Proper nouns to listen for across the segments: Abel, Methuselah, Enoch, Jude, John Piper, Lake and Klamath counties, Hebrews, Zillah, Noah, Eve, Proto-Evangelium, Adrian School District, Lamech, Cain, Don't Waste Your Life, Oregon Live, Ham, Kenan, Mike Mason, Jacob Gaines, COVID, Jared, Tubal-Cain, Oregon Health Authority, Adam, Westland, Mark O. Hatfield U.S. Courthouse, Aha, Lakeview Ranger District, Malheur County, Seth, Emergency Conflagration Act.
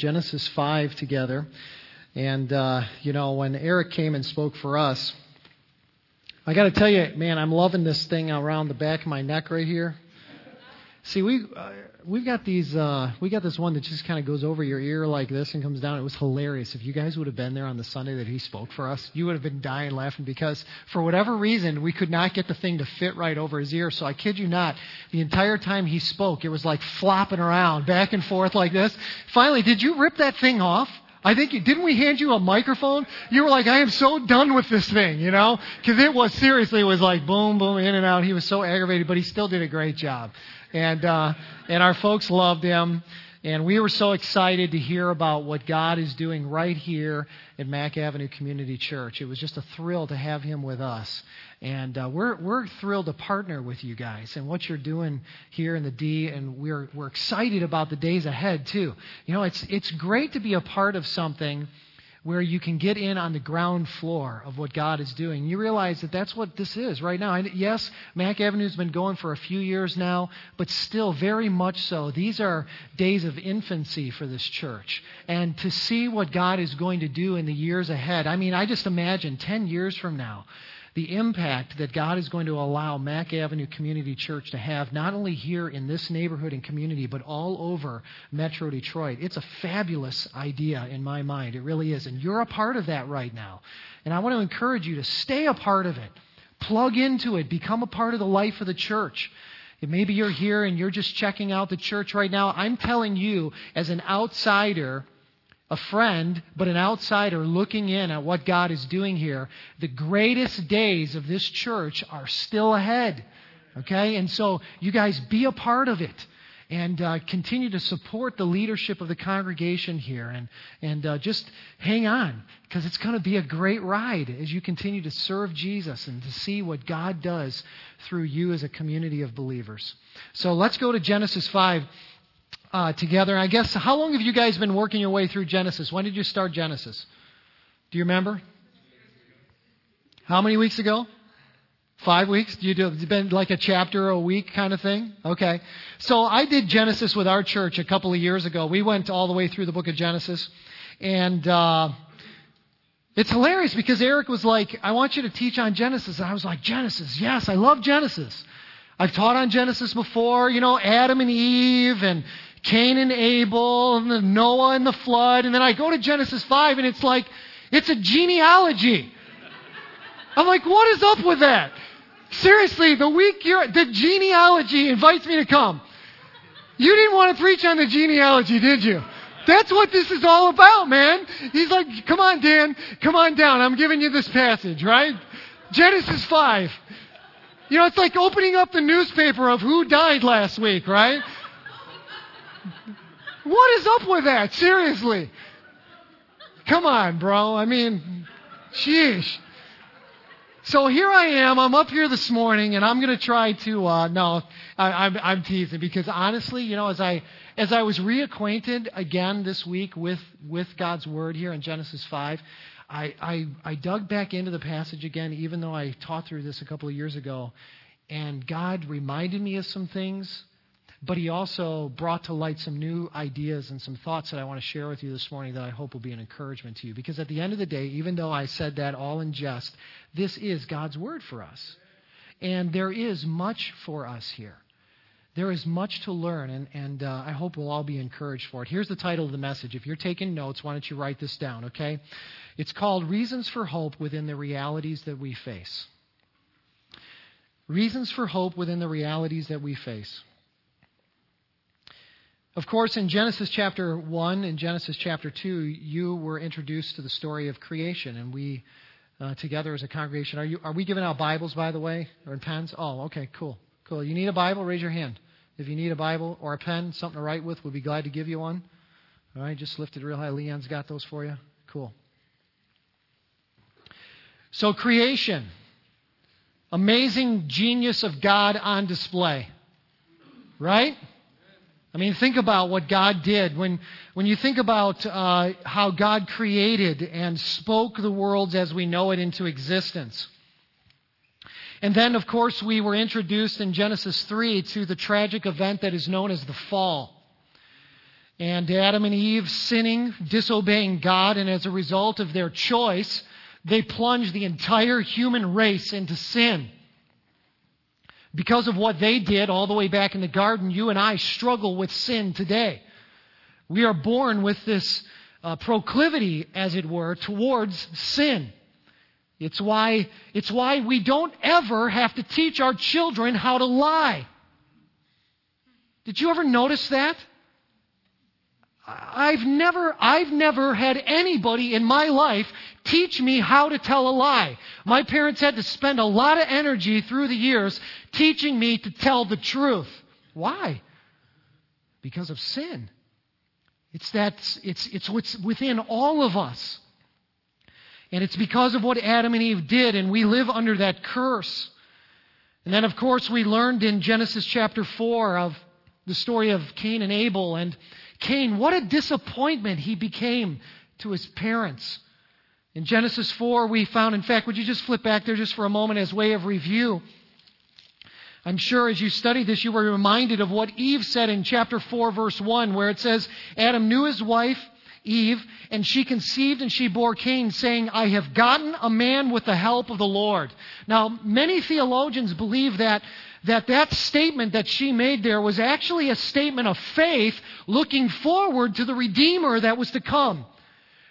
Genesis 5 together. And, when Eric came and spoke for us, I got to tell you, man, I'm loving this thing around the back of my neck right here. See, we got this one that just kind of goes over your ear like this and comes down. It was hilarious. If you guys would have been there on the Sunday that he spoke for us, you would have been dying laughing because for whatever reason, we could not get the thing to fit right over his ear. So I kid you not, the entire time he spoke, it was like flopping around back and forth like this. Finally, did you rip that thing off? I think didn't we hand you a microphone? You were like, I am so done with this thing, because it was like boom, boom, in and out. He was so aggravated, but he still did a great job. And our folks loved him. And we were so excited to hear about what God is doing right here at Mack Avenue Community Church. It was just a thrill to have him with us. And we're thrilled to partner with you guys and what you're doing here in the D. And we're excited about the days ahead, too. It's great to be a part of something where you can get in on the ground floor of what God is doing. You realize that that's what this is right now. And yes, Mack Avenue's been going for a few years now, but still very much so. These are days of infancy for this church. And to see what God is going to do in the years ahead, I just imagine 10 years from now, the impact that God is going to allow Mack Avenue Community Church to have, not only here in this neighborhood and community, but all over Metro Detroit. It's a fabulous idea in my mind. It really is. And you're a part of that right now. And I want to encourage you to stay a part of it. Plug into it. Become a part of the life of the church. Maybe you're here and you're just checking out the church right now. I'm telling you, as an outsider, a friend, but an outsider looking in at what God is doing here, the greatest days of this church are still ahead, okay? And so you guys be a part of it and continue to support the leadership of the congregation here and just hang on because it's going to be a great ride as you continue to serve Jesus and to see what God does through you as a community of believers. So let's go to Genesis 5. Together. I guess, how long have you guys been working your way through Genesis? When did you start Genesis? Do you remember? How many weeks ago? 5 weeks? It's been like a chapter a week kind of thing? Okay. So I did Genesis with our church a couple of years ago. We went all the way through the book of Genesis. And it's hilarious because Eric was like, I want you to teach on Genesis. And I was like, Genesis, yes, I love Genesis. I've taught on Genesis before, Adam and Eve and Cain and Abel and Noah and the flood. And then I go to Genesis 5 and it's like, it's a genealogy. I'm like, what is up with that? Seriously, the genealogy invites me to come. You didn't want to preach on the genealogy, did you? That's what this is all about, man. He's like, come on, Dan, come on down. I'm giving you this passage, right? Genesis 5. It's like opening up the newspaper of who died last week, right? What is up with that? Seriously. Come on, bro. Sheesh. So here I am. I'm up here this morning, and I'm going to try to... I'm teasing, because honestly, as I was reacquainted again this week with God's Word here in Genesis 5, I dug back into the passage again, even though I taught through this a couple of years ago, and God reminded me of some things, but He also brought to light some new ideas and some thoughts that I want to share with you this morning that I hope will be an encouragement to you. Because at the end of the day, even though I said that all in jest, this is God's Word for us. And there is much for us here. There is much to learn, and I hope we'll all be encouraged for it. Here's the title of the message. If you're taking notes, why don't you write this down, okay? It's called Reasons for Hope Within the Realities That We Face. Reasons for Hope Within the Realities That We Face. Of course, in Genesis chapter 1 and Genesis chapter 2, you were introduced to the story of creation, and we together as a congregation, are we giving out Bibles, by the way, or pens? Oh, okay, cool. Cool. You need a Bible? Raise your hand. If you need a Bible or a pen, something to write with, we'll be glad to give you one. All right, just lift it real high. Leon's got those for you. Cool. So creation. Amazing genius of God on display. Right? Think about what God did. When you think about how God created and spoke the world as we know it into existence. And then, of course, we were introduced in Genesis 3 to the tragic event that is known as the fall. and Adam and Eve sinning, disobeying God, and as a result of their choice, they plunged the entire human race into sin. Because of what they did all the way back in the garden, you and I struggle with sin today. We are born with this proclivity, as it were, towards sin. It's why we don't ever have to teach our children how to lie. Did you ever notice that? I've never had anybody in my life teach me how to tell a lie. My parents had to spend a lot of energy through the years teaching me to tell the truth. Why? Because of sin. It's what's within all of us. And it's because of what Adam and Eve did, and we live under that curse. And then, of course, we learned in Genesis chapter 4 of the story of Cain and Abel. And Cain, what a disappointment he became to his parents. In Genesis 4, we found, in fact, would you just flip back there just for a moment as way of review? I'm sure as you studied this, you were reminded of what Eve said in chapter 4, verse 1, where it says, Adam knew his wife, Eve, and she conceived and she bore Cain, saying, I have gotten a man with the help of the Lord. Now, many theologians believe that statement that she made there was actually a statement of faith looking forward to the Redeemer that was to come.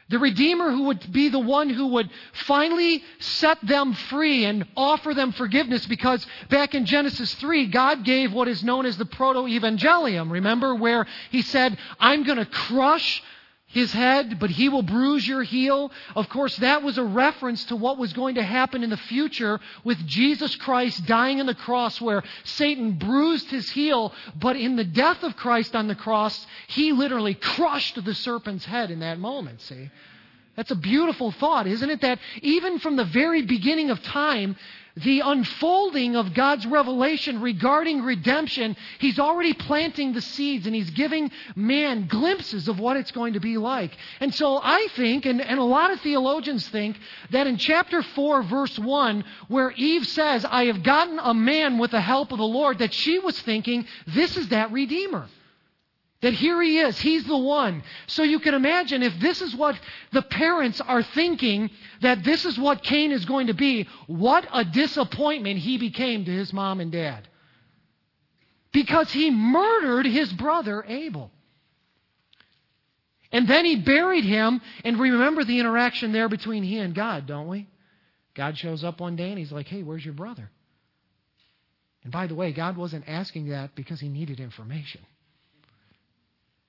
The Redeemer who would be the one who would finally set them free and offer them forgiveness, because back in Genesis 3, God gave what is known as the Proto-Evangelium. Remember where he said, I'm going to crush his head, but he will bruise your heel. Of course, that was a reference to what was going to happen in the future with Jesus Christ dying on the cross, where Satan bruised his heel, but in the death of Christ on the cross, he literally crushed the serpent's head in that moment, see? That's a beautiful thought, isn't it? That even from the very beginning of time, the unfolding of God's revelation regarding redemption, He's already planting the seeds and He's giving man glimpses of what it's going to be like. And so I think, and a lot of theologians think, that in chapter 4, verse 1, where Eve says, I have gotten a man with the help of the Lord, that she was thinking, this is that Redeemer. That here he is, he's the one. So you can imagine if this is what the parents are thinking, that this is what Cain is going to be, what a disappointment he became to his mom and dad. Because he murdered his brother Abel. And then he buried him, and remember the interaction there between he and God, don't we? God shows up one day and he's like, hey, where's your brother? And by the way, God wasn't asking that because he needed information.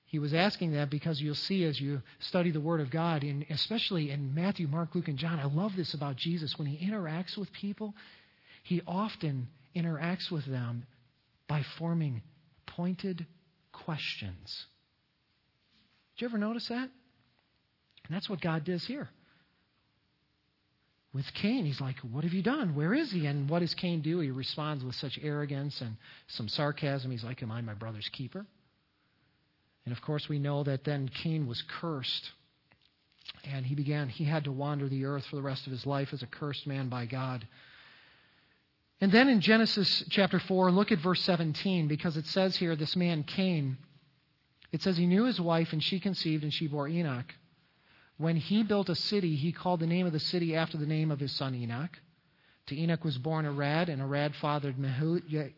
He was asking that because you'll see as you study the Word of God, especially in Matthew, Mark, Luke, and John, I love this about Jesus. When he interacts with people, he often interacts with them by forming pointed questions. Did you ever notice that? And that's what God does here. With Cain, he's like, what have you done? Where is he? And what does Cain do? He responds with such arrogance and some sarcasm. He's like, am I my brother's keeper? And of course, we know that then Cain was cursed, and he had to wander the earth for the rest of his life as a cursed man by God. And then in Genesis chapter 4, look at verse 17, because it says here, this man Cain, it says he knew his wife, and she conceived, and she bore Enoch. When he built a city, he called the name of the city after the name of his son Enoch. To Enoch was born Arad, and Arad fathered Mehujael,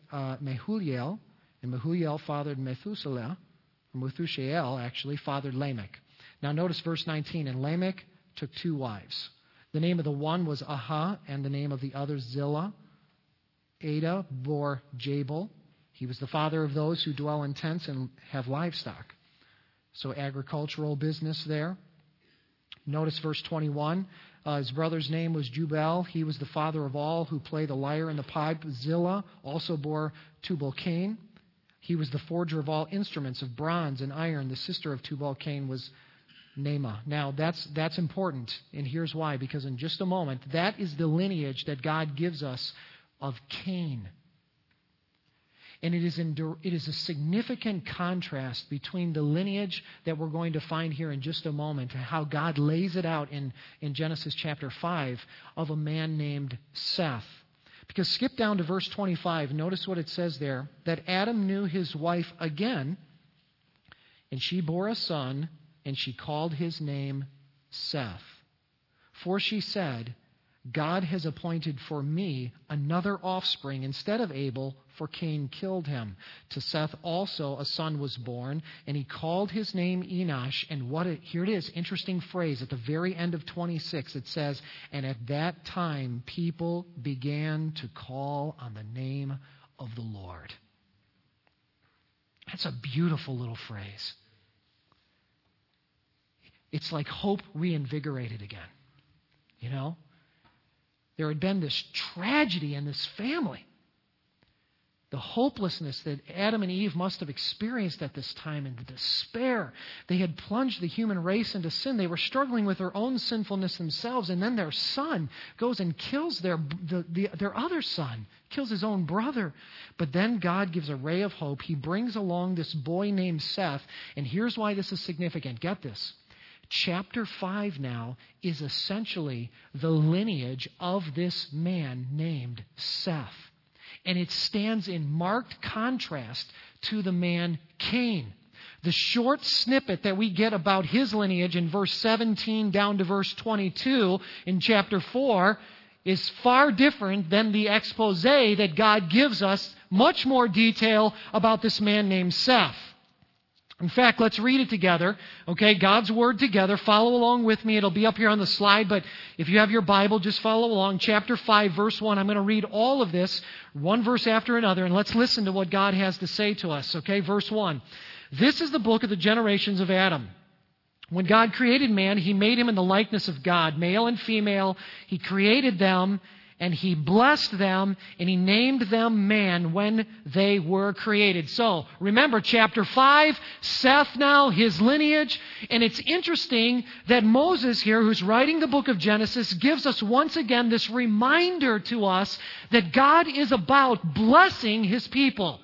and Mehujael fathered Methuselah. Muthushael actually fathered Lamech. Now notice verse 19, and Lamech took two wives. The name of the one was Aha, and the name of the other Zillah. Ada bore Jabel. He was the father of those who dwell in tents and have livestock. So agricultural business there. Notice verse 21. His brother's name was Jubal. He was the father of all who play the lyre and the pipe. Zillah also bore Tubal-Cain. He was the forger of all instruments of bronze and iron. The sister of Tubal-Cain was Naamah. Now, that's important, and here's why. Because in just a moment, that is the lineage that God gives us of Cain. And it is a significant contrast between the lineage that we're going to find here in just a moment and how God lays it out in Genesis chapter 5 of a man named Seth. Because skip down to verse 25. Notice what it says there, that Adam knew his wife again, And she bore a son, and she called his name Seth. For she said, God has appointed for me another offspring instead of Abel, for Cain killed him. To Seth also a son was born, and he called his name Enosh. And here it is, interesting phrase at the very end of 26. It says, and at that time people began to call on the name of the Lord. That's a beautiful little phrase. It's like hope reinvigorated again, you know? There had been this tragedy in this family. The hopelessness that Adam and Eve must have experienced at this time and the despair. They had plunged the human race into sin. They were struggling with their own sinfulness themselves. And then their son goes and kills their other son, kills his own brother. But then God gives a ray of hope. He brings along this boy named Seth. And here's why this is significant. Get this. Chapter 5 now is essentially the lineage of this man named Seth. And it stands in marked contrast to the man Cain. The short snippet that we get about his lineage in verse 17 down to verse 22 in chapter 4 is far different than the expose that God gives us, much more detail about this man named Seth. In fact, let's read it together, okay? God's Word together. Follow along with me. It'll be up here on the slide, but if you have your Bible, just follow along. Chapter 5, verse 1. I'm going to read all of this, one verse after another, and let's listen to what God has to say to us, okay? Verse 1. This is the book of the generations of Adam. When God created man, He made him in the likeness of God, male and female. He created them, and He blessed them, and He named them man when they were created. So, remember, chapter 5, Seth now, his lineage. And it's interesting that Moses here, who's writing the book of Genesis, gives us once again this reminder to us that God is about blessing His people.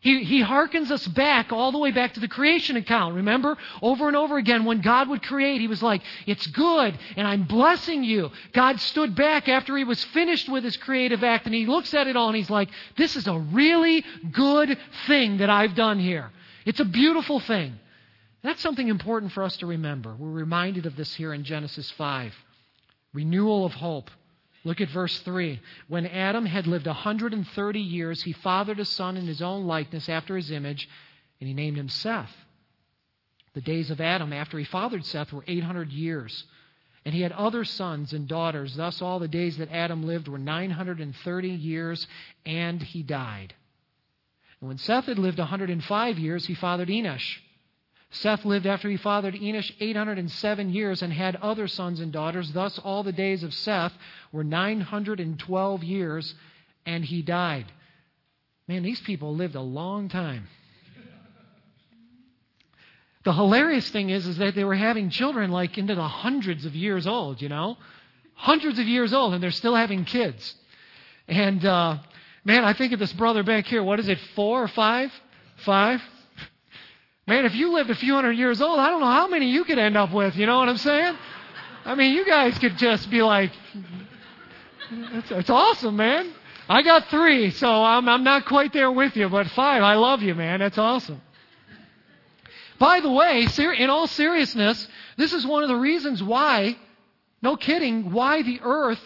He hearkens us back, all the way back to the creation account. Remember? Over and over again, when God would create, He was like, it's good, and I'm blessing you. God stood back after He was finished with His creative act, and He looks at it all, and He's like, this is a really good thing that I've done here. It's a beautiful thing. That's something important for us to remember. We're reminded of this here in Genesis 5. Renewal of hope. Look at verse 3. When Adam had lived 130 years, he fathered a son in his own likeness after his image, and he named him Seth. The days of Adam after he fathered Seth were 800 years, and he had other sons and daughters. Thus all the days that Adam lived were 930 years, and he died. And when Seth had lived 105 years, he fathered Enosh. Seth lived after he fathered Enosh 807 years and had other sons and daughters. Thus all the days of Seth were 912 years, and he died. Man, these people lived a long time. The hilarious thing is that they were having children like into the hundreds of years old, you know? Hundreds of years old, and they're still having kids. And, man, I think of this brother back here. What is it, 4 or 5? 5? Man, if you lived a few hundred years old, I don't know how many you could end up with. You know what I'm saying? I mean, you guys could just be like, it's awesome, man. I got 3, so I'm not quite there with you, but 5, I love you, man. That's awesome. By the way, in all seriousness, this is one of the reasons why, no kidding, why the earth,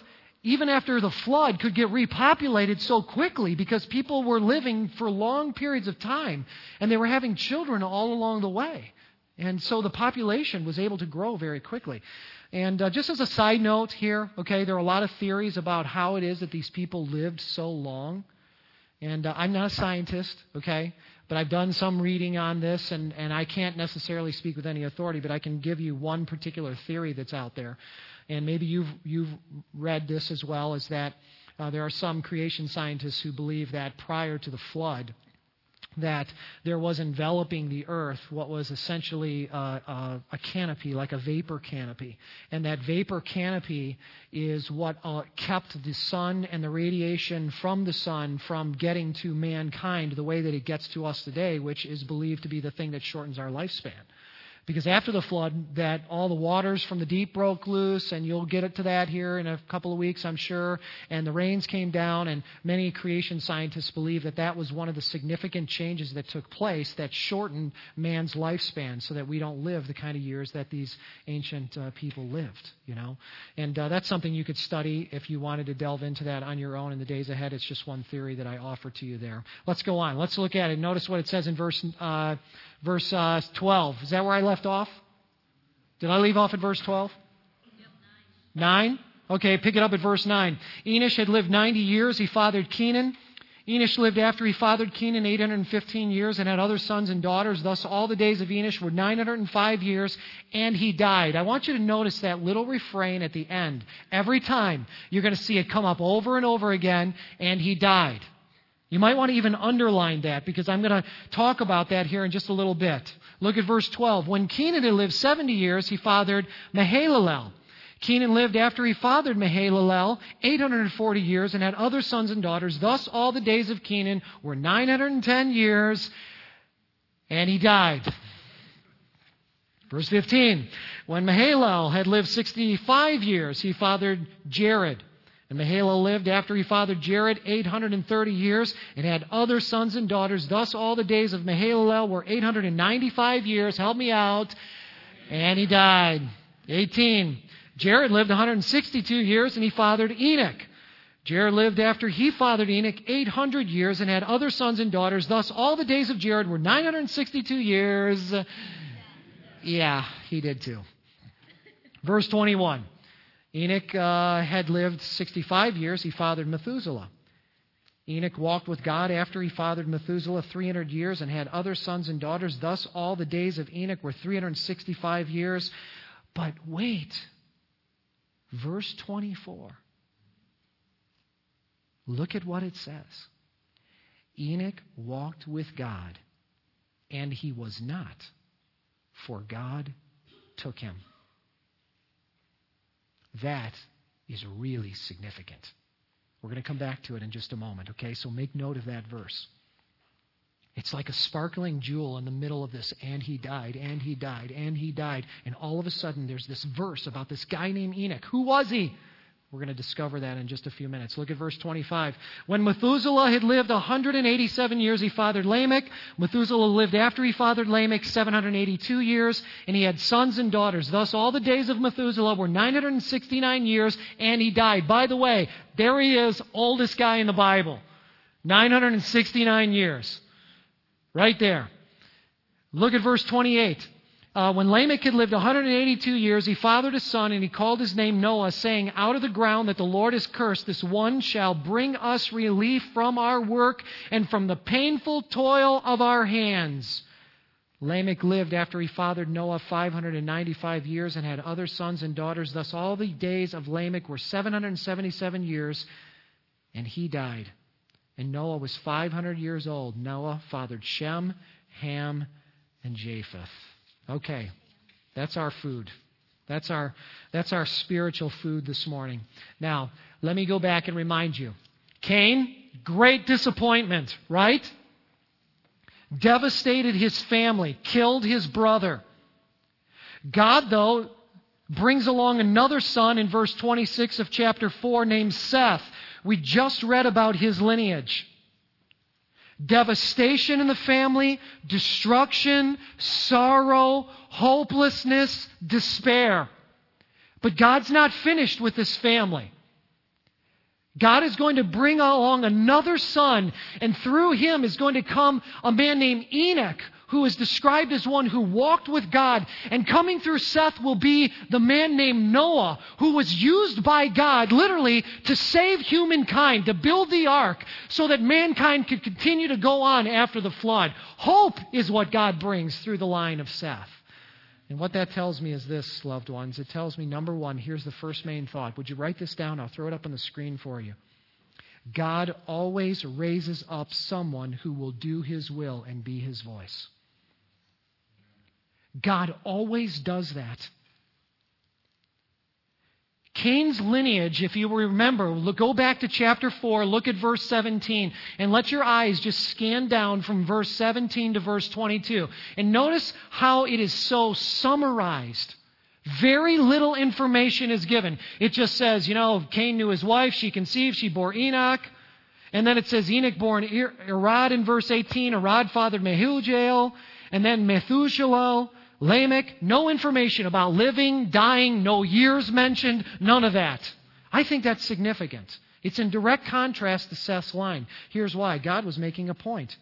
even after the flood, could get repopulated so quickly, because people were living for long periods of time and they were having children all along the way. And so the population was able to grow very quickly. And just as a side note here, okay, there are a lot of theories about how it is that these people lived so long. And I'm not a scientist, okay, but I've done some reading on this, and I can't necessarily speak with any authority, but I can give you one particular theory that's out there. And maybe you've read this as well, is that there are some creation scientists who believe that prior to the flood, that there was enveloping the earth what was essentially a canopy, like a vapor canopy. And that vapor canopy is what kept the sun and the radiation from the sun from getting to mankind the way that it gets to us today, which is believed to be the thing that shortens our lifespan. Because after the flood, that all the waters from the deep broke loose, and you'll get to that here in a couple of weeks, I'm sure, and the rains came down, and many creation scientists believe that that was one of the significant changes that took place that shortened man's lifespan so that we don't live the kind of years that these ancient people lived, you know. And that's something you could study if you wanted to delve into that on your own in the days ahead. It's just one theory that I offer to you there. Let's go on. Let's look at it. Notice what it says in verse 12. Is that where I left off? Did I leave off at verse 12? 9? Okay, pick it up at verse 9. Enosh had lived 90 years. He fathered Kenan. Enosh lived after he fathered Kenan 815 years and had other sons and daughters. Thus, all the days of Enosh were 905 years, and he died. I want you to notice that little refrain at the end. Every time, you're going to see it come up over and over again, and he died. You might want to even underline that, because I'm going to talk about that here in just a little bit. Look at verse 12. When Kenan had lived 70 years, he fathered Mahalalel. Kenan lived after he fathered Mahalalel 840 years and had other sons and daughters. Thus all the days of Kenan were 910 years, and he died. Verse 15. When Mahalalel had lived 65 years, he fathered Jared. And Mahalalel lived after he fathered Jared 830 years and had other sons and daughters. Thus all the days of Mahalalel were 895 years. Help me out. And he died. 18. Jared lived 162 years and he fathered Enoch. Jared lived after he fathered Enoch 800 years and had other sons and daughters. Thus all the days of Jared were 962 years. Yeah, he did too. Verse 21. Enoch had lived 65 years. He fathered Methuselah. Enoch walked with God after he fathered Methuselah 300 years and had other sons and daughters. Thus, all the days of Enoch were 365 years. But wait. Verse 24. Look at what it says. Enoch walked with God, and he was not, for God took him. That is really significant. We're going to come back to it in just a moment, okay? So make note of that verse. It's like a sparkling jewel in the middle of this, and he died, and he died, and he died. And all of a sudden, there's this verse about this guy named Enoch. Who was he? We're going to discover that in just a few minutes. Look at verse 25. When Methuselah had lived 187 years, he fathered Lamech. Methuselah lived after he fathered Lamech 782 years, and he had sons and daughters. Thus, all the days of Methuselah were 969 years, and he died. By the way, there he is, oldest guy in the Bible. 969 years. Right there. Look at verse 28. When Lamech had lived 182 years, he fathered a son, and he called his name Noah, saying, "Out of the ground that the Lord has cursed, this one shall bring us relief from our work and from the painful toil of our hands." Lamech lived after he fathered Noah 595 years and had other sons and daughters. Thus all the days of Lamech were 777 years, and he died. And Noah was 500 years old. Noah fathered Shem, Ham, and Japheth. Okay, that's our food. That's our spiritual food this morning. Now, let me go back and remind you. Cain, great disappointment, right? Devastated his family, killed his brother. God, though, brings along another son in verse 26 of chapter 4 named Seth. We just read about his lineage. Devastation in the family, destruction, sorrow, hopelessness, despair. But God's not finished with this family. God is going to bring along another son, and through him is going to come a man named Enoch, who is described as one who walked with God. And coming through Seth will be the man named Noah, who was used by God, literally, to save humankind, to build the ark, so that mankind could continue to go on after the flood. Hope is what God brings through the line of Seth. And what that tells me is this, loved ones. It tells me, number one, here's the first main thought. Would you write this down? I'll throw it up on the screen for you. God always raises up someone who will do his will and be his voice. God always does that. Cain's lineage, if you remember, look, go back to chapter 4, look at verse 17, and let your eyes just scan down from verse 17 to verse 22. And notice how it is so summarized. Very little information is given. It just says, you know, Cain knew his wife, she conceived, she bore Enoch. And then it says Enoch bore Arad in verse 18, Arad fathered Mehujael, and then Methuselah, Lamech. No information about living, dying, no years mentioned, none of that. I think that's significant. It's in direct contrast to Seth's line. Here's why. God was making a point.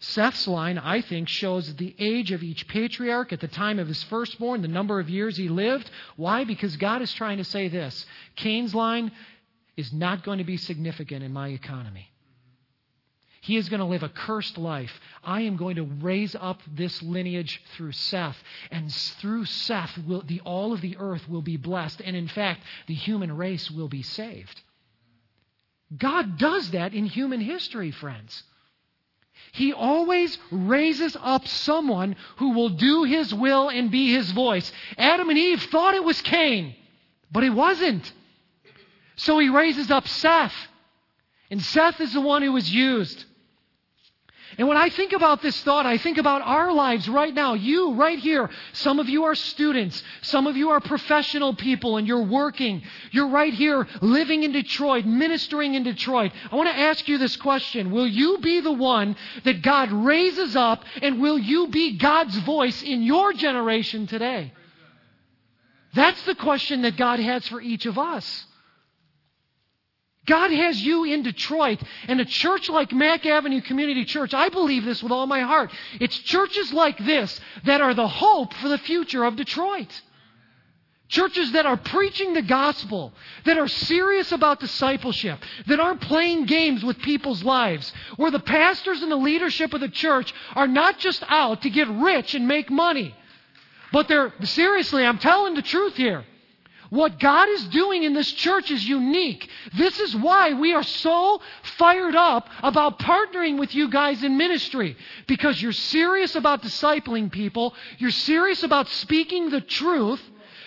Seth's line, I think, shows the age of each patriarch at the time of his firstborn, the number of years he lived. Why? Because God is trying to say this. Cain's line is not going to be significant in my economy. He is going to live a cursed life. I am going to raise up this lineage through Seth. And through Seth, all of the earth will be blessed. And in fact, the human race will be saved. God does that in human history, friends. He always raises up someone who will do his will and be his voice. Adam and Eve thought it was Cain, but it wasn't. So he raises up Seth. And Seth is the one who was used. And when I think about this thought, I think about our lives right now. You, right here. Some of you are students. Some of you are professional people and you're working. You're right here living in Detroit, ministering in Detroit. I want to ask you this question. Will you be the one that God raises up, and will you be God's voice in your generation today? That's the question that God has for each of us. God has you in Detroit, and a church like Mack Avenue Community Church, I believe this with all my heart. It's churches like this that are the hope for the future of Detroit. Churches that are preaching the gospel, that are serious about discipleship, that aren't playing games with people's lives, where the pastors and the leadership of the church are not just out to get rich and make money, but they're, seriously, I'm telling the truth here. What God is doing in this church is unique. This is why we are so fired up about partnering with you guys in ministry. Because you're serious about discipling people. You're serious about speaking the truth.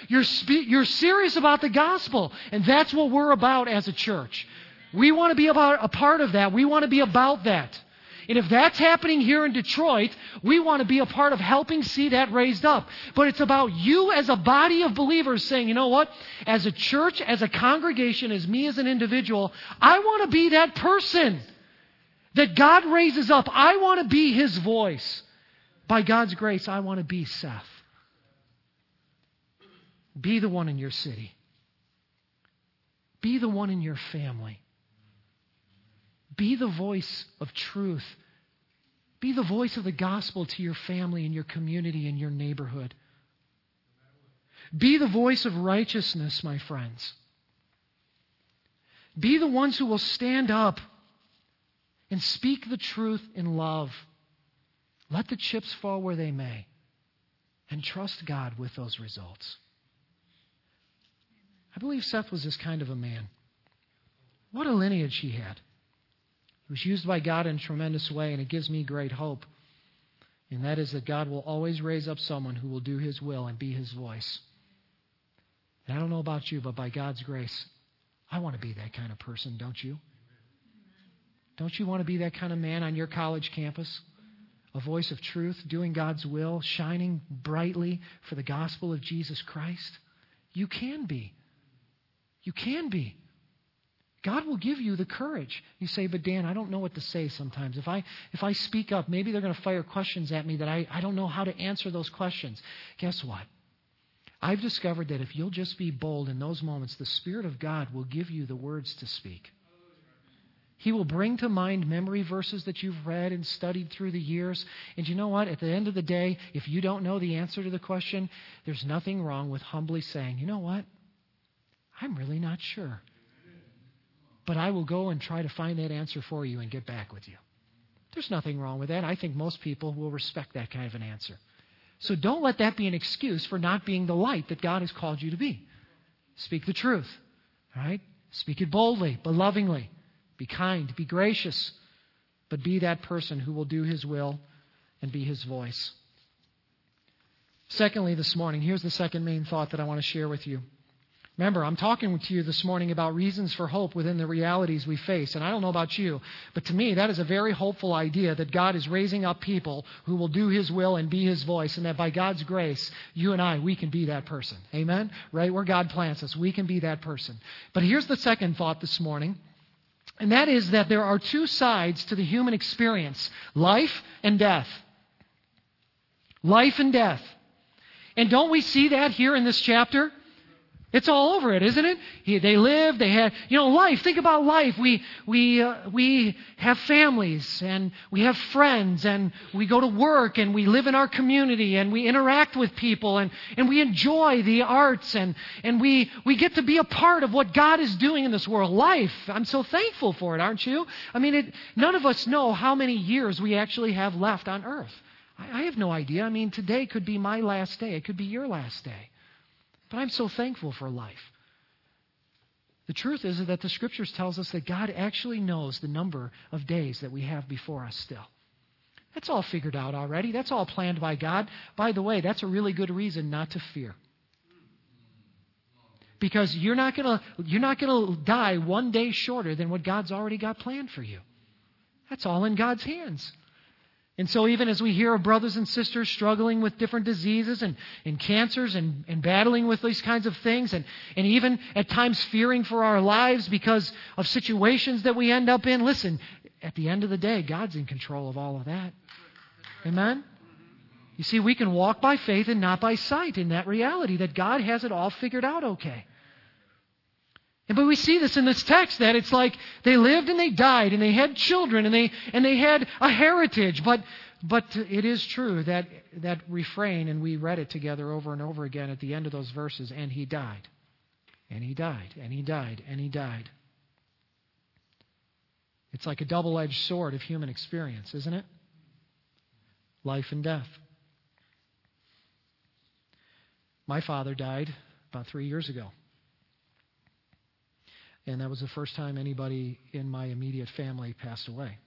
You're serious about the gospel. And that's what we're about as a church. We want to be about a part of that. We want to be about that. And if that's happening here in Detroit, we want to be a part of helping see that raised up. But it's about you as a body of believers saying, you know what? As a church, as a congregation, as me as an individual, I want to be that person that God raises up. I want to be His voice. By God's grace, I want to be Seth. Be the one in your city. Be the one in your family. Be the voice of truth. Be the voice of the gospel to your family and your community and your neighborhood. Be the voice of righteousness, my friends. Be the ones who will stand up and speak the truth in love. Let the chips fall where they may, and trust God with those results. I believe Seth was this kind of a man. What a lineage he had. It was used by God in a tremendous way, and it gives me great hope. And that is that God will always raise up someone who will do His will and be His voice. And I don't know about you, but by God's grace, I want to be that kind of person, don't you? Don't you want to be that kind of man on your college campus? A voice of truth, doing God's will, shining brightly for the gospel of Jesus Christ? You can be. You can be. God will give you the courage. You say, but Dan, I don't know what to say sometimes. If I speak up, maybe they're going to fire questions at me that I don't know how to answer those questions. Guess what? I've discovered that if you'll just be bold in those moments, the Spirit of God will give you the words to speak. He will bring to mind memory verses that you've read and studied through the years. And you know what? At the end of the day, if you don't know the answer to the question, there's nothing wrong with humbly saying, you know what? I'm really not sure. But I will go and try to find that answer for you and get back with you. There's nothing wrong with that. I think most people will respect that kind of an answer. So don't let that be an excuse for not being the light that God has called you to be. Speak the truth, all right? Speak it boldly, but lovingly. Be kind, be gracious, but be that person who will do His will and be His voice. Secondly, this morning, here's the second main thought that I want to share with you. Remember, I'm talking to you this morning about reasons for hope within the realities we face. And I don't know about you, but to me, that is a very hopeful idea that God is raising up people who will do his will and be his voice, and that by God's grace, you and I, we can be that person. Amen? Right where God plants us, we can be that person. But here's the second thought this morning, and that is that there are two sides to the human experience, life and death. Life and death. And don't we see that here in this chapter? It's all over it, isn't it? They live, they had, life. Think about life. We have families, and we have friends, and we go to work, and we live in our community, and we interact with people, and we enjoy the arts, and we get to be a part of what God is doing in this world. Life, I'm so thankful for it, aren't you? I mean, none of us know how many years we actually have left on earth. I have no idea. I mean, today could be my last day. It could be your last day. But I'm so thankful for life. The truth is that the Scriptures tells us that God actually knows the number of days that we have before us still. That's all figured out already. That's all planned by God. By the way, that's a really good reason not to fear. Because you're not gonna die one day shorter than what God's already got planned for you. That's all in God's hands. And so even as we hear of brothers and sisters struggling with different diseases and cancers and battling with these kinds of things and even at times fearing for our lives because of situations that we end up in, listen, at the end of the day, God's in control of all of that. Amen? You see, we can walk by faith and not by sight in that reality that God has it all figured out okay. But we see this in this text, that it's like they lived and they died and they had children and they had a heritage. But it is true that refrain, and we read it together over and over again at the end of those verses, and he died, and he died, and he died, and he died. It's like a double-edged sword of human experience, isn't it? Life and death. My father died about 3 years ago. And that was the first time anybody in my immediate family passed away.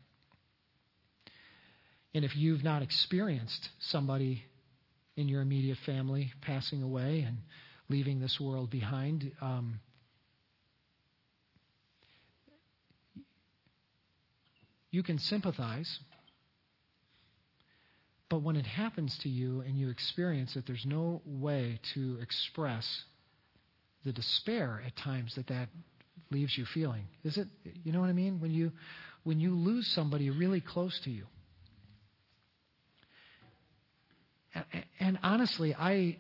And if you've not experienced somebody in your immediate family passing away and leaving this world behind, you can sympathize. But when it happens to you and you experience it, there's no way to express the despair at times that leaves you feeling. Is it? You know what I mean? When you lose somebody really close to you. And honestly, I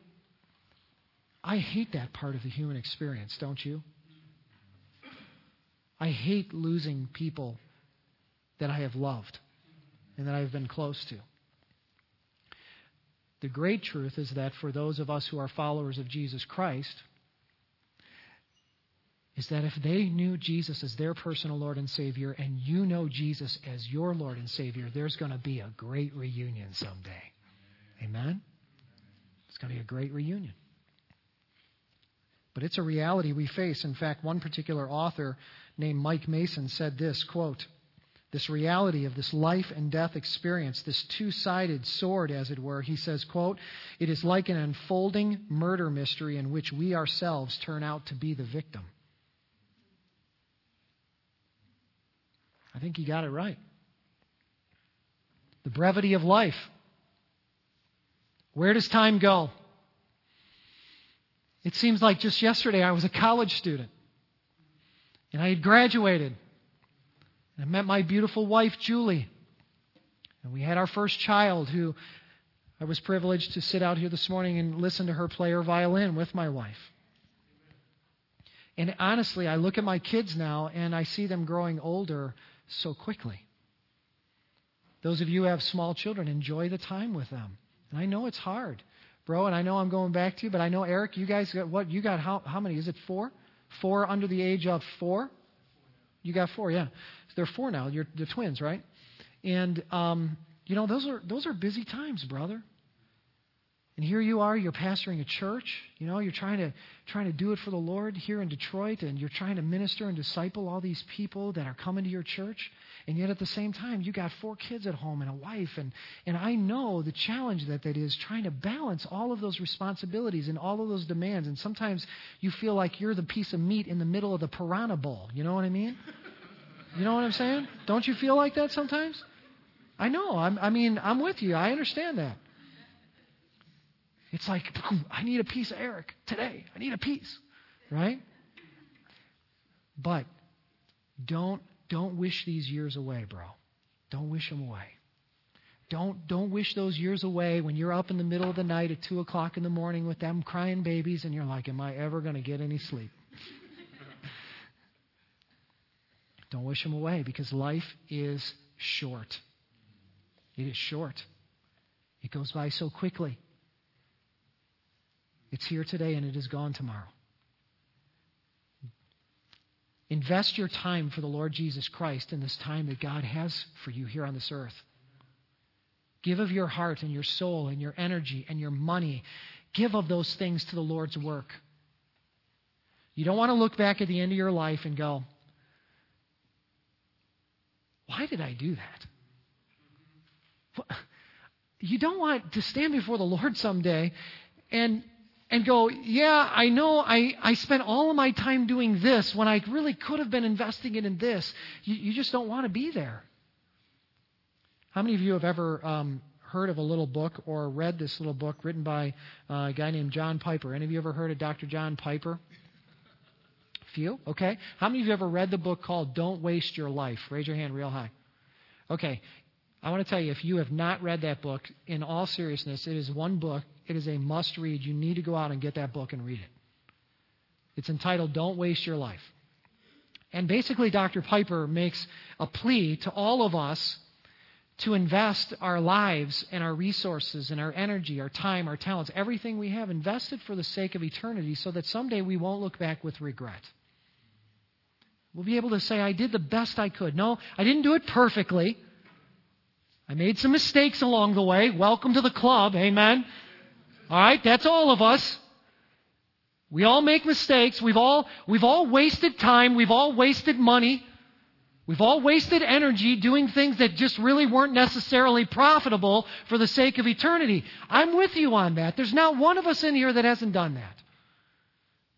hate that part of the human experience, don't you? I hate losing people that I have loved and that I've been close to. The great truth is that for those of us who are followers of Jesus Christ, is that if they knew Jesus as their personal Lord and Savior, and you know Jesus as your Lord and Savior, there's going to be a great reunion someday. Amen? It's going to be a great reunion. But it's a reality we face. In fact, one particular author named Mike Mason said this, quote, "This reality of this life and death experience, this two-sided sword, as it were," he says, quote, "it is like an unfolding murder mystery in which we ourselves turn out to be the victim." I think he got it right. The brevity of life. Where does time go? It seems like just yesterday I was a college student. And I had graduated. And I met my beautiful wife, Julie. And we had our first child, who I was privileged to sit out here this morning and listen to her play her violin with my wife. And honestly, I look at my kids now and I see them growing older so quickly. Those of you who have small children, enjoy the time with them. And I know it's hard, bro, and I know I'm going back to you, but I know, Eric, you guys got what? You got how many? Is it four? Four under the age of four? You got four, yeah. They're four now. They're twins, right? And those are busy times, brother. And here you are, you're pastoring a church, you know, you're trying to do it for the Lord here in Detroit, and you're trying to minister and disciple all these people that are coming to your church, and yet at the same time, you got 4 kids at home and a wife, and I know the challenge that is, trying to balance all of those responsibilities and all of those demands, and sometimes you feel like you're the piece of meat in the middle of the piranha bowl, you know what I mean? You know what I'm saying? Don't you feel like that sometimes? I know, I'm with you, I understand that. It's like, I need a piece of Eric today. I need a piece, right? But don't wish these years away, bro. Don't wish them away. Don't wish those years away when you're up in the middle of the night at 2:00 in the morning with them crying babies, and you're like, am I ever going to get any sleep? Don't wish them away, because life is short. It is short. It goes by so quickly. It's here today and it is gone tomorrow. Invest your time for the Lord Jesus Christ in this time that God has for you here on this earth. Give of your heart and your soul and your energy and your money. Give of those things to the Lord's work. You don't want to look back at the end of your life and go, why did I do that? What? You don't want to stand before the Lord someday and go, yeah, I know I spent all of my time doing this when I really could have been investing it in this. You just don't want to be there. How many of you have ever heard of a little book or read this little book written by a guy named John Piper? Any of you ever heard of Dr. John Piper? A few? Okay. How many of you ever read the book called Don't Waste Your Life? Raise your hand real high. Okay. I want to tell you, if you have not read that book, in all seriousness, it is one book. It is a must-read. You need to go out and get that book and read it. It's entitled Don't Waste Your Life. And basically, Dr. Piper makes a plea to all of us to invest our lives and our resources and our energy, our time, our talents, everything we have invested for the sake of eternity, so that someday we won't look back with regret. We'll be able to say, I did the best I could. No, I didn't do it perfectly. I made some mistakes along the way. Welcome to the club. Amen. All right, that's all of us. We all make mistakes. We've all wasted time. We've all wasted money. We've all wasted energy doing things that just really weren't necessarily profitable for the sake of eternity. I'm with you on that. There's not one of us in here that hasn't done that.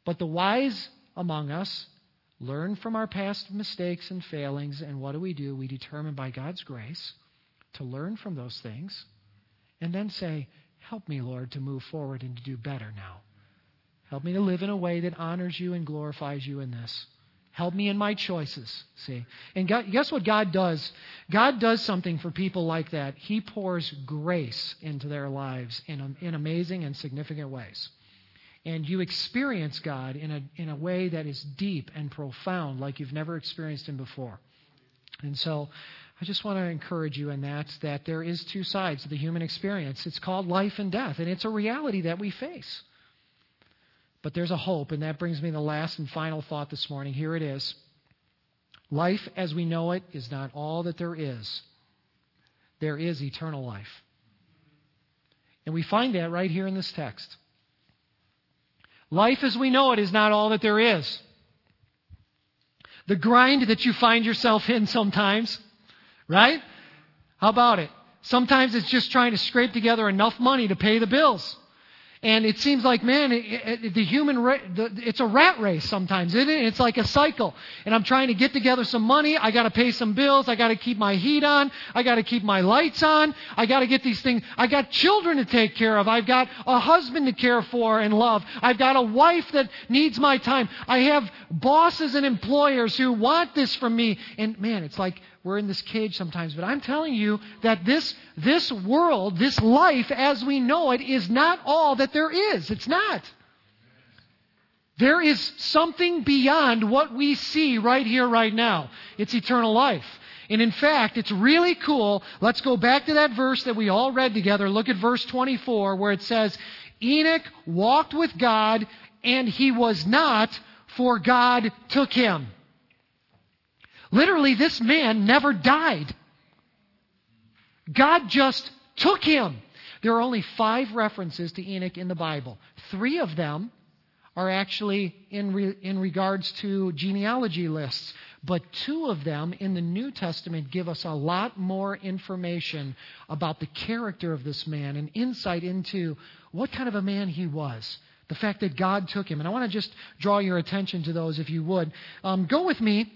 But the wise among us learn from our past mistakes and failings, and what do? We determine by God's grace to learn from those things, and then say, help me, Lord, to move forward and to do better now. Help me to live in a way that honors you and glorifies you in this. Help me in my choices, see? And God, guess what God does? God does something for people like that. He pours grace into their lives in amazing and significant ways. And you experience God in a way that is deep and profound, like you've never experienced him before. And so I just want to encourage you in that there is 2 sides to the human experience. It's called life and death, and it's a reality that we face. But there's a hope, and that brings me to the last and final thought this morning. Here it is. Life as we know it is not all that there is. There is eternal life. And we find that right here in this text. Life as we know it is not all that there is. The grind that you find yourself in sometimes, right? How about it? Sometimes it's just trying to scrape together enough money to pay the bills. And it seems like, man, it's a rat race sometimes, isn't it? It's like a cycle. And I'm trying to get together some money. I got to pay some bills. I got to keep my heat on. I got to keep my lights on. I got to get these things. I got children to take care of. I've got a husband to care for and love. I've got a wife that needs my time. I have bosses and employers who want this from me. And man, it's like we're in this cage sometimes, but I'm telling you that this world, this life as we know it, is not all that there is. It's not. There is something beyond what we see right here, right now. It's eternal life. And in fact, it's really cool. Let's go back to that verse that we all read together. Look at verse 24, where it says, Enoch walked with God, and he was not, for God took him. Literally, this man never died. God just took him. There are only 5 references to Enoch in the Bible. 3 of them are actually in regards to genealogy lists. But 2 of them in the New Testament give us a lot more information about the character of this man and insight into what kind of a man he was. The fact that God took him. And I want to just draw your attention to those if you would. Go with me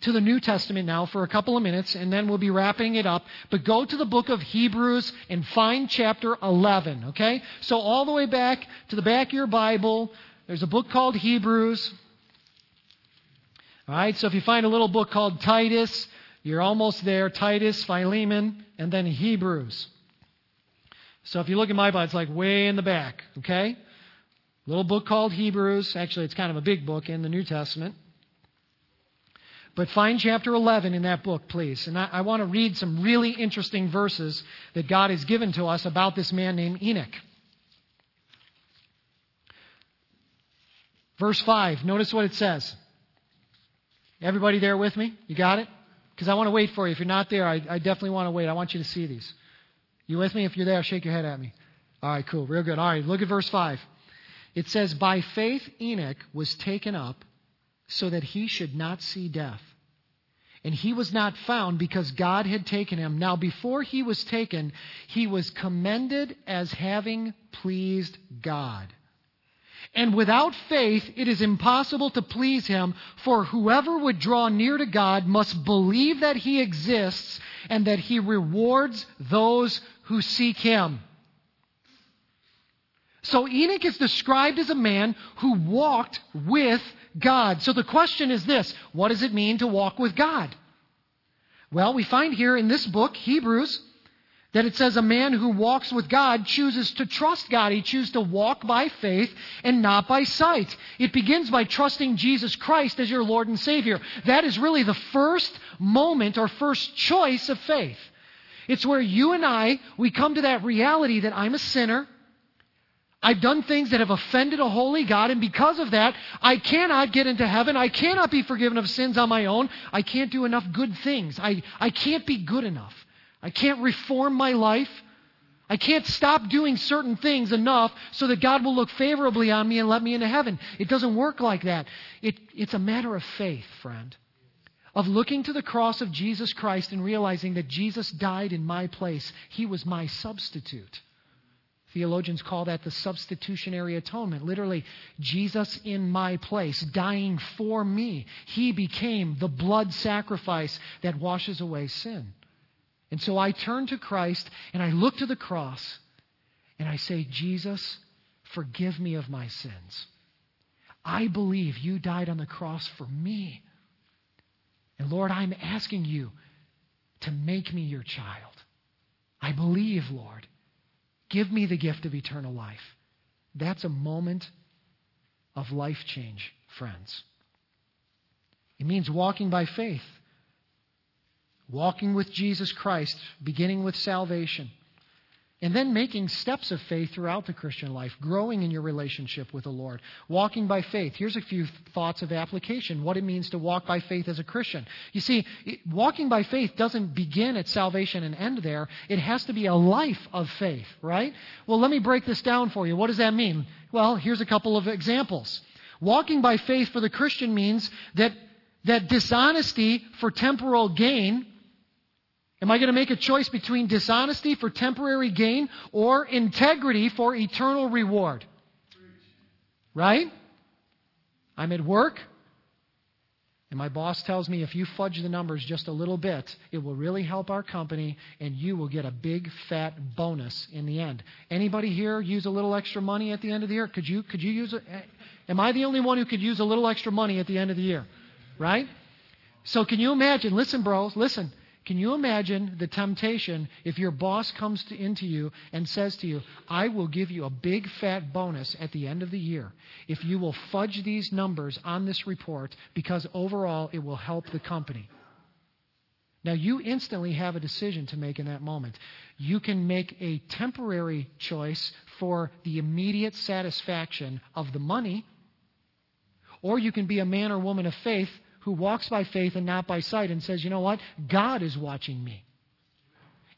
to the New Testament now for a couple of minutes, and then we'll be wrapping it up. But go to the book of Hebrews and find chapter 11, okay? So all the way back to the back of your Bible, there's a book called Hebrews. All right, so if you find a little book called Titus, you're almost there. Titus, Philemon, and then Hebrews. So if you look at my Bible, it's like way in the back, okay? Little book called Hebrews. Actually, it's kind of a big book in the New Testament. But find chapter 11 in that book, please. And I want to read some really interesting verses that God has given to us about this man named Enoch. Verse 5, notice what it says. Everybody there with me? You got it? Because I want to wait for you. If you're not there, I definitely want to wait. I want you to see these. You with me? If you're there, shake your head at me. All right, cool. Real good. All right, look at verse 5. It says, by faith Enoch was taken up, so that he should not see death. And he was not found because God had taken him. Now before he was taken, he was commended as having pleased God. And without faith, it is impossible to please him, for whoever would draw near to God must believe that he exists and that he rewards those who seek him. So Enoch is described as a man who walked with God. So the question is this: what does it mean to walk with God? Well, we find here in this book, Hebrews, that it says a man who walks with God chooses to trust God. He chooses to walk by faith and not by sight. It begins by trusting Jesus Christ as your Lord and Savior. That is really the first moment or first choice of faith. It's where you and we come to that reality that I'm a sinner. I've done things that have offended a holy God, and because of that, I cannot get into heaven. I cannot be forgiven of sins on my own. I can't do enough good things. I can't be good enough. I can't reform my life. I can't stop doing certain things enough so that God will look favorably on me and let me into heaven. It doesn't work like that. It's a matter of faith, friend, of looking to the cross of Jesus Christ and realizing that Jesus died in my place. He was my substitute. Theologians call that the substitutionary atonement. Literally, Jesus in my place, dying for me. He became the blood sacrifice that washes away sin. And so I turn to Christ and I look to the cross and I say, Jesus, forgive me of my sins. I believe you died on the cross for me. And Lord, I'm asking you to make me your child. I believe, Lord. Give me the gift of eternal life. That's a moment of life change, friends. It means walking by faith, walking with Jesus Christ, beginning with salvation, and then making steps of faith throughout the Christian life, growing in your relationship with the Lord, walking by faith. Here's a few thoughts of application, what it means to walk by faith as a Christian. You see, walking by faith doesn't begin at salvation and end there. It has to be a life of faith, right? Well, let me break this down for you. What does that mean? Well, here's a couple of examples. Walking by faith for the Christian means that dishonesty for temporal gain. Am I going to make a choice between dishonesty for temporary gain or integrity for eternal reward? Right? I'm at work, and my boss tells me if you fudge the numbers just a little bit, it will really help our company, and you will get a big, fat bonus in the end. Anybody here use a little extra money at the end of the year? Could you use it? Am I the only one who could use a little extra money at the end of the year? Right? So can you imagine? Listen, bros, listen. Can you imagine the temptation if your boss comes into you and says to you, I will give you a big fat bonus at the end of the year if you will fudge these numbers on this report because overall it will help the company. Now you instantly have a decision to make in that moment. You can make a temporary choice for the immediate satisfaction of the money, or you can be a man or woman of faith who walks by faith and not by sight and says, you know what? God is watching me.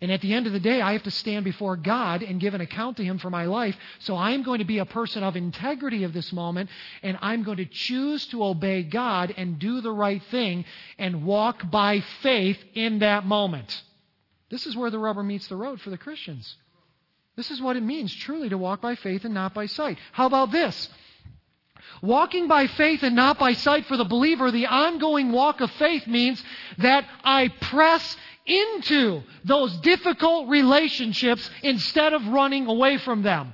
And at the end of the day, I have to stand before God and give an account to Him for my life. So I'm going to be a person of integrity of this moment, and I'm going to choose to obey God and do the right thing and walk by faith in that moment. This is where the rubber meets the road for the Christians. This is what it means truly to walk by faith and not by sight. How about this? Walking by faith and not by sight for the believer, the ongoing walk of faith means that I press into those difficult relationships instead of running away from them.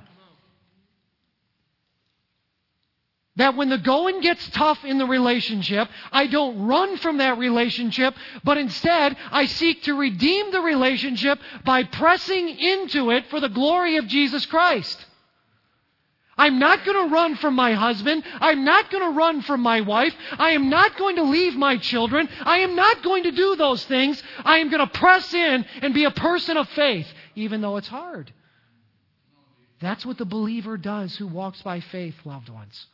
That when the going gets tough in the relationship, I don't run from that relationship, but instead I seek to redeem the relationship by pressing into it for the glory of Jesus Christ. I'm not going to run from my husband. I'm not going to run from my wife. I am not going to leave my children. I am not going to do those things. I am going to press in and be a person of faith, even though it's hard. That's what the believer does who walks by faith, loved ones.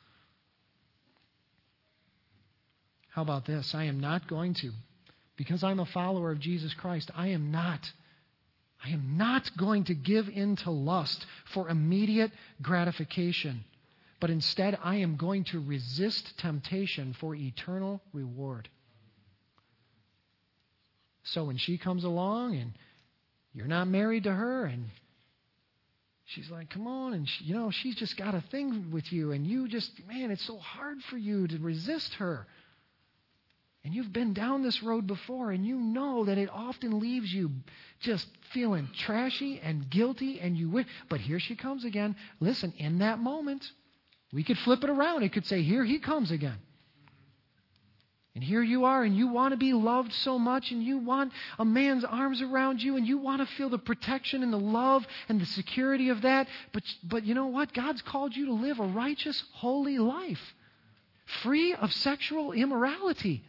How about this? I am not going to, because I'm a follower of Jesus Christ, I am not going to give in to lust for immediate gratification, but instead I am going to resist temptation for eternal reward. So when she comes along and you're not married to her and she's like, come on, and she, she's just got a thing with you and you just, man, it's so hard for you to resist her. And you've been down this road before, and you know that it often leaves you just feeling trashy and guilty, and you wish. But here she comes again. Listen, in that moment, we could flip it around. It could say, here he comes again. And here you are, and you want to be loved so much, and you want a man's arms around you, and you want to feel the protection and the love and the security of that. But you know what? God's called you to live a righteous, holy life, free of sexual immorality.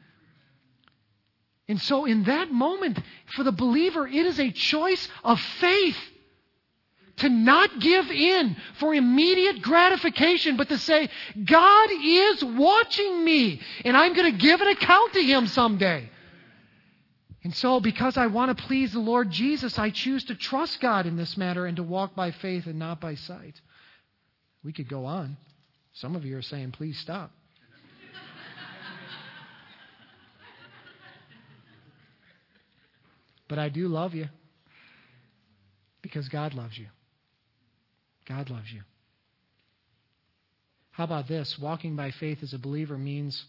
And so in that moment, for the believer, it is a choice of faith to not give in for immediate gratification, but to say, God is watching me, and I'm going to give an account to Him someday. And so because I want to please the Lord Jesus, I choose to trust God in this matter and to walk by faith and not by sight. We could go on. Some of you are saying, please stop. But I do love you because God loves you. God loves you. How about this? Walking by faith as a believer means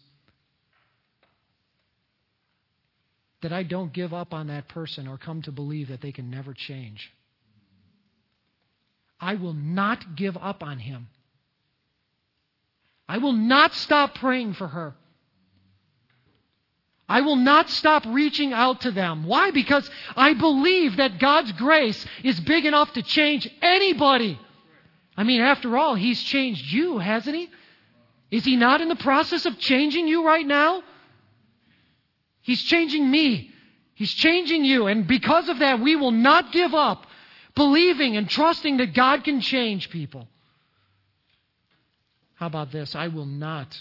that I don't give up on that person or come to believe that they can never change. I will not give up on him. I will not stop praying for her. I will not stop reaching out to them. Why? Because I believe that God's grace is big enough to change anybody. I mean, after all, He's changed you, hasn't He? Is He not in the process of changing you right now? He's changing me. He's changing you. And because of that, we will not give up believing and trusting that God can change people. How about this? I will not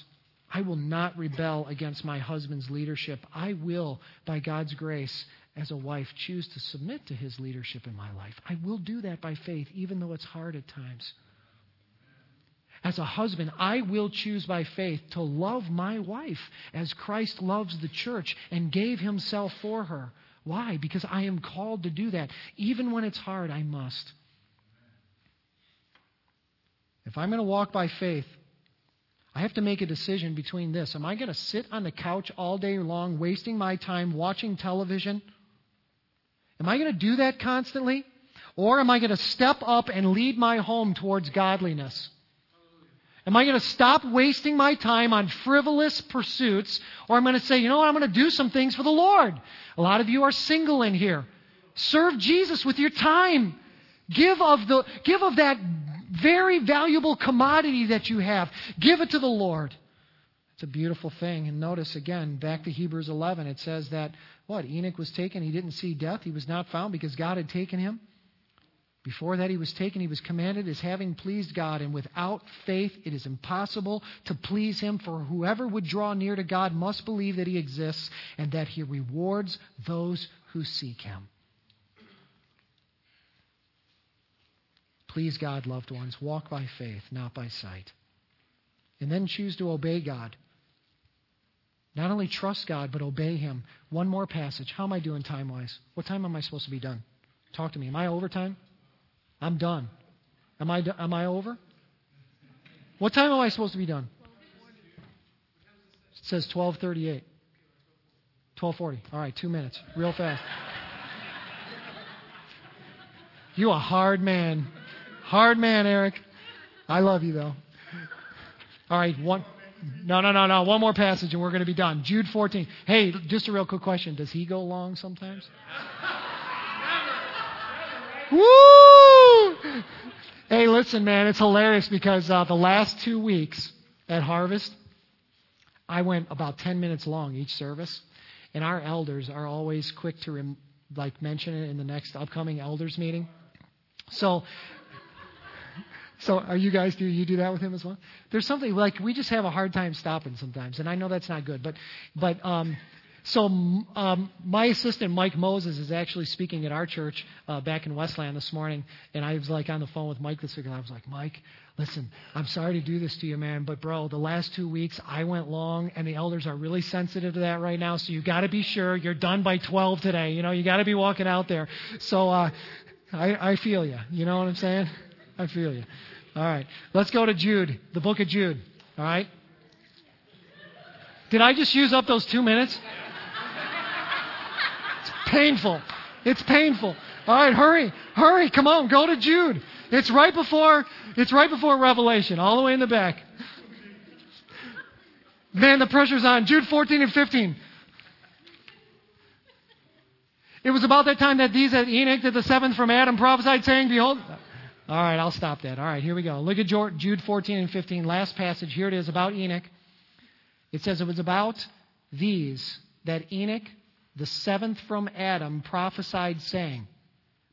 rebel against my husband's leadership. I will, by God's grace, as a wife, choose to submit to his leadership in my life. I will do that by faith, even though it's hard at times. As a husband, I will choose by faith to love my wife as Christ loves the church and gave Himself for her. Why? Because I am called to do that. Even when it's hard, I must. If I'm going to walk by faith, I have to make a decision between this. Am I going to sit on the couch all day long, wasting my time watching television? Am I going to do that constantly? Or am I going to step up and lead my home towards godliness? Am I going to stop wasting my time on frivolous pursuits? Or am I going to say, you know what, I'm going to do some things for the Lord. A lot of you are single in here. Serve Jesus with your time. Give of that very valuable commodity that you have. Give it to the Lord. It's a beautiful thing. And notice again, back to Hebrews 11, it says that, Enoch was taken, he didn't see death, he was not found because God had taken him. Before that he was taken, he was commanded as having pleased God, and without faith it is impossible to please Him, for whoever would draw near to God must believe that He exists and that He rewards those who seek Him. Please God, loved ones. Walk by faith, not by sight. And then choose to obey God. Not only trust God, but obey Him. One more passage. How am I doing time-wise? What time am I supposed to be done? Talk to me. Am I over time? I'm done. Am I over? What time am I supposed to be done? It says 12:38. 12:40. All right, 2 minutes. Real fast. You a hard man. Hard man, Eric. I love you, though. All right, No. One more passage, and we're going to be done. Jude 14. Hey, just a real quick question. Does he go long sometimes? Woo! Hey, listen, man, it's hilarious because the last 2 weeks at Harvest, I went about 10 minutes long each service, and our elders are always quick to mention it in the next upcoming elders meeting. So are you guys, do you do that with him as well? There's something like we just have a hard time stopping sometimes, and I know that's not good. So my assistant Mike Moses is actually speaking at our church back in Westland this morning, and I was like on the phone with Mike this week, and I was like, Mike, listen, I'm sorry to do this to you, man, but bro, the last 2 weeks I went long, and the elders are really sensitive to that right now, so you got to be sure you're done by 12 today. You know, you got to be walking out there. So I feel you. You know what I'm saying? I feel you. All right. Let's go to Jude, the book of Jude. All right. Did I just use up those 2 minutes? It's painful. It's painful. All right. Hurry. Come on. Go to Jude. It's right before Revelation, all the way in the back. Man, the pressure's on. Jude 14 and 15. It was about that time that these at Enoch, that the seventh from Adam prophesied, saying, Behold... All right, I'll stop that. All right, here we go. Look at Jude 14 and 15, last passage. Here it is about Enoch. It says, it was about these that Enoch, the seventh from Adam, prophesied, saying,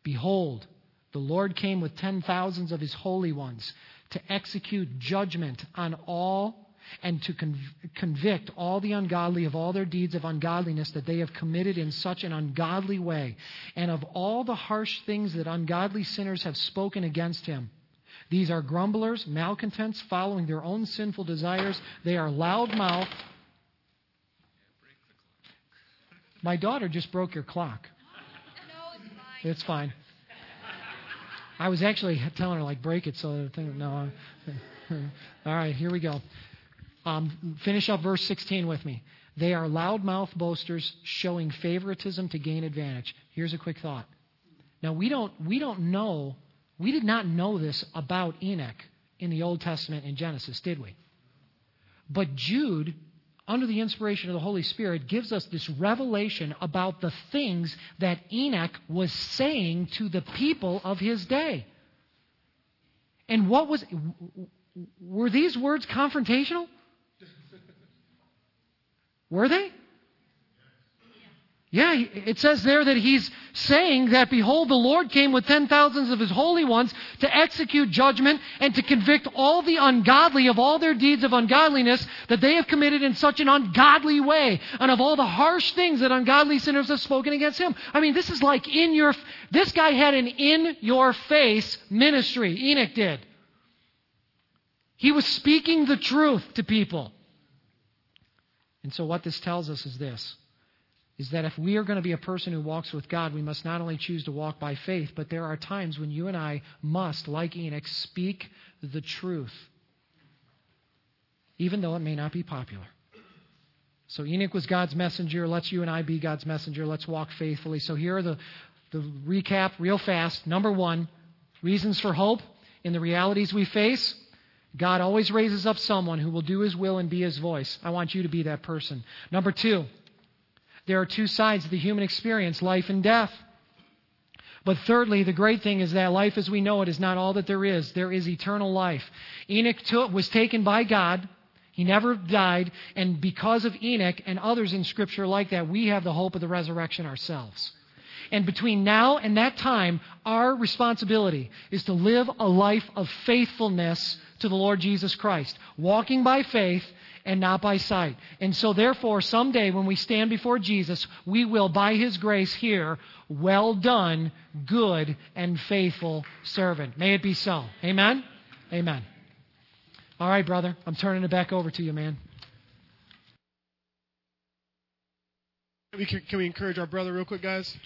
Behold, the Lord came with 10,000s of His holy ones to execute judgment on all and to convict all the ungodly of all their deeds of ungodliness that they have committed in such an ungodly way, and of all the harsh things that ungodly sinners have spoken against Him. These are grumblers, malcontents, following their own sinful desires. They are loud-mouthed. My daughter just broke your clock. No, it's fine. It's fine. I was actually telling her, like, break it so the thing... No. All right, here we go. Finish up verse 16 with me. They are loudmouth boasters, showing favoritism to gain advantage. Here's a quick thought. Now, we did not know this about Enoch in the Old Testament in Genesis, did we? But Jude, under the inspiration of the Holy Spirit, gives us this revelation about the things that Enoch was saying to the people of his day. And were these words confrontational? Were they? Yeah, it says there that he's saying that, Behold, the Lord came with 10,000s of His holy ones to execute judgment and to convict all the ungodly of all their deeds of ungodliness that they have committed in such an ungodly way, and of all the harsh things that ungodly sinners have spoken against Him. I mean, this is like this guy had an in-your-face ministry. Enoch did. He was speaking the truth to people. And so what this tells us is this, is that if we are going to be a person who walks with God, we must not only choose to walk by faith, but there are times when you and I must, like Enoch, speak the truth, even though it may not be popular. So Enoch was God's messenger. Let's you and I be God's messenger. Let's walk faithfully. So here are the recap real fast. Number one, reasons for hope in the realities we face. God always raises up someone who will do His will and be His voice. I want you to be that person. Number two, there are two sides to the human experience, life and death. But thirdly, the great thing is that life as we know it is not all that there is. There is eternal life. Enoch was taken by God. He never died. And because of Enoch and others in Scripture like that, we have the hope of the resurrection ourselves. And between now and that time, our responsibility is to live a life of faithfulness to the Lord Jesus Christ, walking by faith and not by sight. And so therefore, someday when we stand before Jesus, we will, by His grace, hear, "Well done, good and faithful servant." May it be so. Amen? Amen. All right, brother, I'm turning it back over to you, man. Can we encourage our brother real quick, guys?